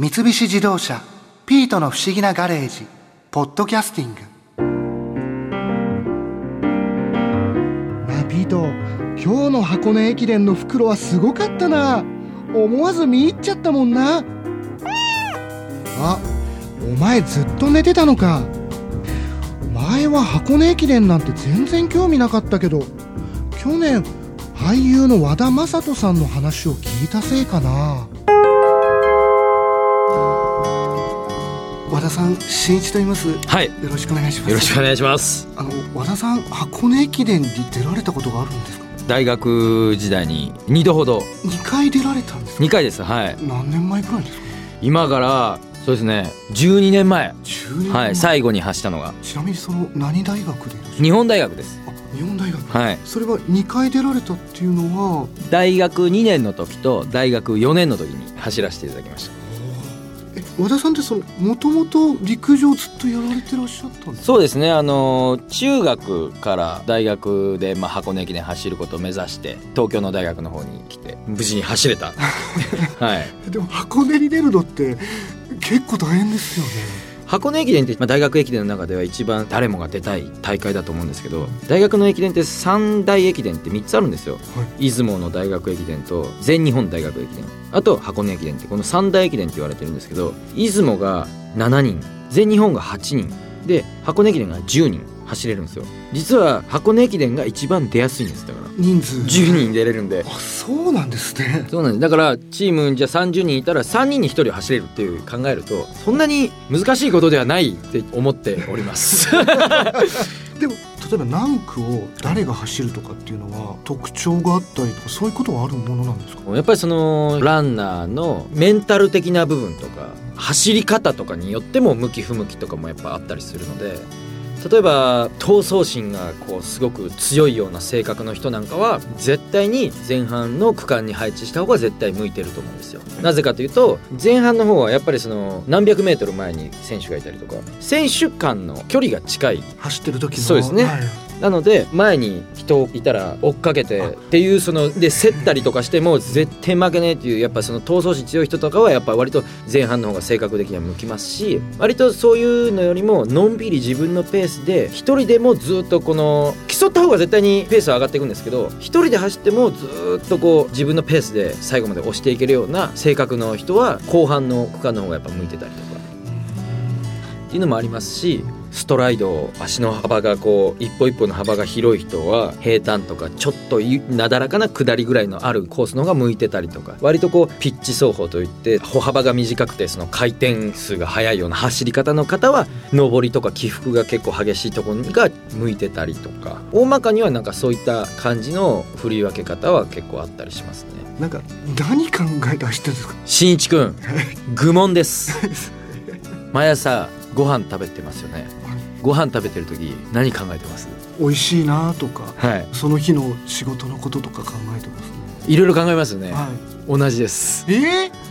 三菱自動車ピートの不思議なガレージポッドキャスティング。ねえピート、今日の箱根駅伝の復路はすごかったな。思わず見入っちゃったもんな。あ、お前ずっと寝てたのか。前は箱根駅伝なんて全然興味なかったけど、去年俳優の和田雅人さんの話を聞いたせいかな。和田さん、新一と言います。はい。よろしくお願いします。よろしくお願いします。和田さん、箱根駅伝に出られたことがあるんですか？大学時代に2度ほど。2回出られたんですか？2回です。はい。何年前くらいですか？今から、そうですね、12年前。12年前。はい、最後に走ったのが。ちなみにその何大学でいらっしゃる？日本大学です。あ、日本大学。はい。それは2回出られたっていうのは？大学2年の時と大学4年の時に走らせていただきました。和田さんってもともと陸上ずっとやられてらっしゃったんですか？そうですね、中学から大学で、箱根駅伝走ることを目指して東京の大学の方に来て無事に走れた、はい、でも箱根に出るのって結構大変ですよね。箱根駅伝って、大学駅伝の中では一番誰もが出たい大会だと思うんですけど、大学の駅伝って三大駅伝って3つあるんですよ、はい、出雲の大学駅伝と全日本大学駅伝、あと箱根駅伝って、この三大駅伝って言われてるんですけど、出雲が7人、全日本が8人で、箱根駅伝が10人走れるんですよ。実は箱根駅伝が一番出やすいんです。だから人数10人出れるんで。あ、そうなんですね。そうなんです。だからチームじゃあ30人いたら3人に1人走れるっていう考えると、そんなに難しいことではないって思っておりますでも例えば何区を誰が走るとかっていうのは特徴があったりとか、そういうことはあるものなんですか？やっぱりそのランナーのメンタル的な部分とか走り方とかによっても向き不向きとかもやっぱあったりするので、例えば闘争心がすごく強いような性格の人なんかは絶対に前半の区間に配置した方が絶対向いてると思うんですよ。なぜかというと、前半の方はやっぱりその何百メートル前に選手がいたりとか、選手間の距離が近い、走ってる時の。そうですね、はい。なので前に人いたら追っかけてっていう、そので競ったりとかしても絶対負けねえっていう、やっぱその闘争心強い人とかはやっぱ割と前半の方が性格的には向きますし、割とそういうのよりものんびり自分のペースで一人でもずっと競った方が絶対にペースは上がっていくんですけど、一人で走ってもずっと自分のペースで最後まで押していけるような性格の人は後半の区間の方がやっぱ向いてたりとかっていうのもありますし、ストライド、足の幅が一歩一歩の幅が広い人は平坦とかちょっとなだらかな下りぐらいのあるコースの方が向いてたりとか、割とピッチ走法といって歩幅が短くてその回転数が速いような走り方の方は上りとか起伏が結構激しいところが向いてたりとか、大まかにはなんかそういった感じの振り分け方は結構あったりしますね。なんか何考えて走ってるんですか？新一くん、愚問です毎朝ご飯食べてますよね。ご飯食べてる時何考えてます？美味しいなとか、はい、その日の仕事のこととか考えてますね。いろいろ考えますよね、はい、同じです。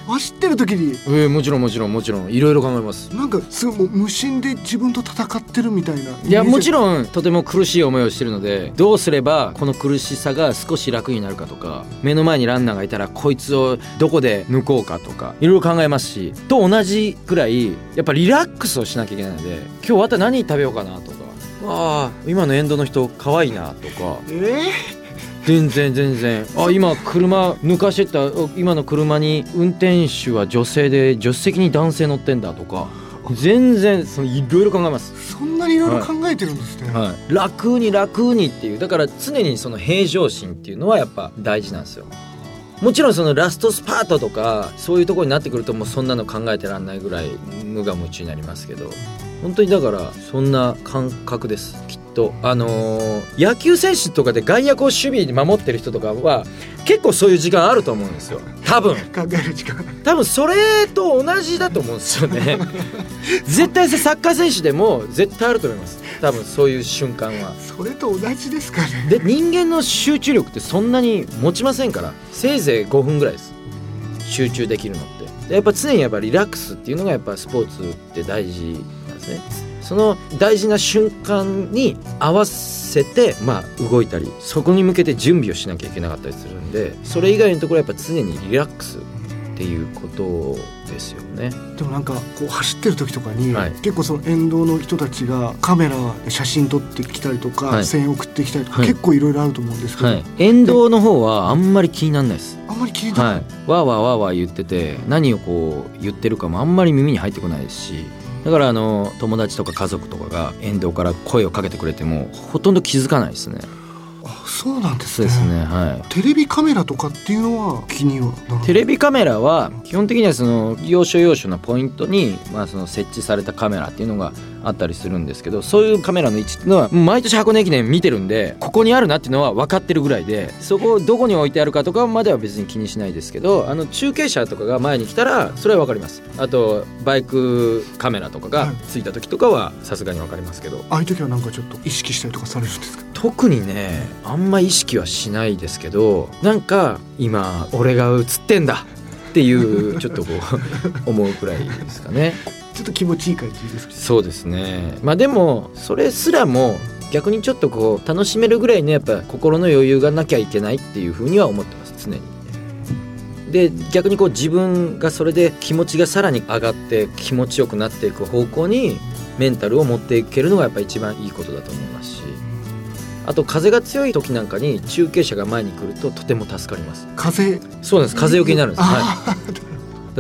走ってる時に、もちろんいろいろ考えます。なんかすごいもう無心で自分と戦ってるみたいな。いや、もちろんとても苦しい思いをしてるので、どうすればこの苦しさが少し楽になるかとか、目の前にランナーがいたらこいつをどこで抜こうかとか、いろいろ考えますし、と同じくらいやっぱリラックスをしなきゃいけないので、今日また何食べようかなとか、ああ今の沿道の人可愛いなとか、全然、あ、今車抜かしてった今の車に運転手は女性で助手席に男性乗ってんだとか、全然いろいろ考えます。そんなにいろいろ考えてるんですね、はいはい、楽にっていう。だから常にその平常心っていうのはやっぱ大事なんですよ。もちろんそのラストスパートとかそういうところになってくると、もうそんなの考えてらんないぐらい無我夢中になりますけど、本当にだからそんな感覚です。きっと野球選手とかで外野を守備に守ってる人とかは結構そういう時間あると思うんですよ。多分それと同じだと思うんですよね絶対サッカー選手でも絶対あると思います。多分そういう瞬間はそれと同じですかね。で、人間の集中力ってそんなに持ちませんから、せいぜい5分ぐらいです、集中できるのって。やっぱ常にやっぱリラックスっていうのがやっぱスポーツって大事なんですね。その大事な瞬間に合わせて動いたり、そこに向けて準備をしなきゃいけなかったりするんで、それ以外のところはやっぱ常にリラックスっていうことですよね。でもなんかこう走ってる時とかに、はい、結構その沿道の人たちがカメラで写真撮ってきたりとか、はい、声援送ってきたりとか、はい、結構いろいろあると思うんですけど、はい、沿道の方はあんまり気にならないです。あんまり気にならない、はい、わーわー言ってて何をこう言ってるかもあんまり耳に入ってこないですし、だから友達とか家族とかが沿道から声をかけてくれてもほとんど気づかないですね。そうなんですね。そうですね、はい、テレビカメラとかっていうのは気にはならない。テレビカメラは基本的にはその要所要所のポイントに、まあ、その設置されたカメラっていうのがあったりするんですけど、そういうカメラの位置っていうのは毎年箱根駅伝見てるんでここにあるなっていうのは分かってるぐらいで、そこをどこに置いてあるかとかまでは別に気にしないですけど、中継車とかが前に来たらそれは分かります。あとバイクカメラとかがついた時とかはさすがに分かりますけど、はい、ああいう時はなんかちょっと意識したりとかされるんですか？特にねあんま意識はしないですけど、なんか今俺が映ってんだっていうちょっとこう思うくらいですかね。ちょっと気持ちいい感じですか？そうですね、まあ、でもそれすらも逆にちょっとこう楽しめるぐらいね、やっぱ心の余裕がなきゃいけないっていうふうには思ってます常に。で逆にこう自分がそれで気持ちがさらに上がって気持ちよくなっていく方向にメンタルを持っていけるのがやっぱ一番いいことだと思いますし、あと風が強い時なんかに中継車が前に来るととても助かります。風？そうなんです、風よけになるんです、は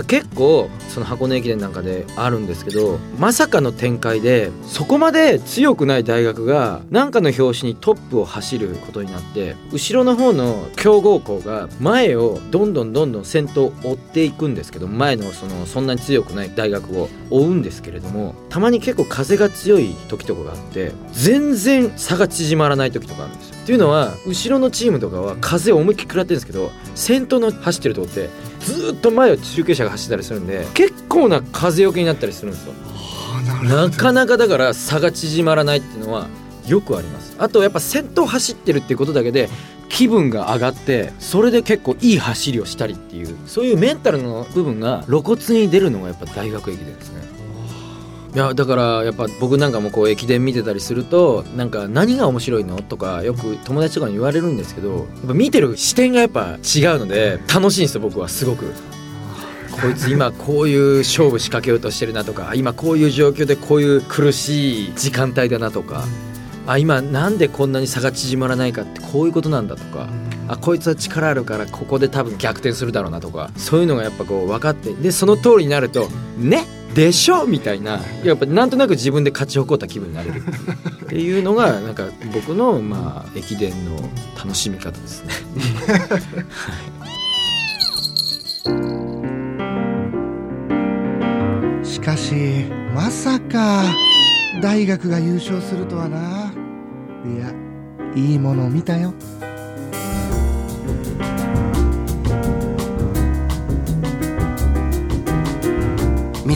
い、結構その箱根駅伝なんかであるんですけど、まさかの展開でそこまで強くない大学がなんかの拍子にトップを走ることになって、後ろの方の強豪校が前をどんどん先頭を追っていくんですけど、前のそんなに強くない大学を追うんですけれども、たまに結構風が強い時とかがあって全然差が縮まらない時とかあるんですよ。っていうのは後ろのチームとかは風を思いっきり食らってるんですけど、先頭の走ってるとこってずっと前を中継車が走ったりするんで結構な風よけになったりするんですよ。なかなかだから差が縮まらないっていうのはよくあります。あとやっぱ先頭走ってるっていうことだけで気分が上がって、それで結構いい走りをしたりっていう、そういうメンタルの部分が露骨に出るのがやっぱ大学駅伝ですね。いやだからやっぱ僕なんかもこう駅伝見てたりすると、なんか何が面白いのとかよく友達とかに言われるんですけど、やっぱ見てる視点がやっぱ違うので楽しいんですよ僕はすごく。こいつ今こういう勝負仕掛けようとしてるなとか、今こういう状況でこういう苦しい時間帯だなとか、あ今なんでこんなに差が縮まらないかってこういうことなんだとか、あこいつは力あるからここで多分逆転するだろうなとか、そういうのがやっぱこう分かって、でその通りになるとねでしょみたいな、やっぱなんとなく自分で勝ち誇った気分になれるっていうのがなんか僕のまあ駅伝の楽しみ方ですねしかしまさか大学が優勝するとはな。いやいいものを見たよ。三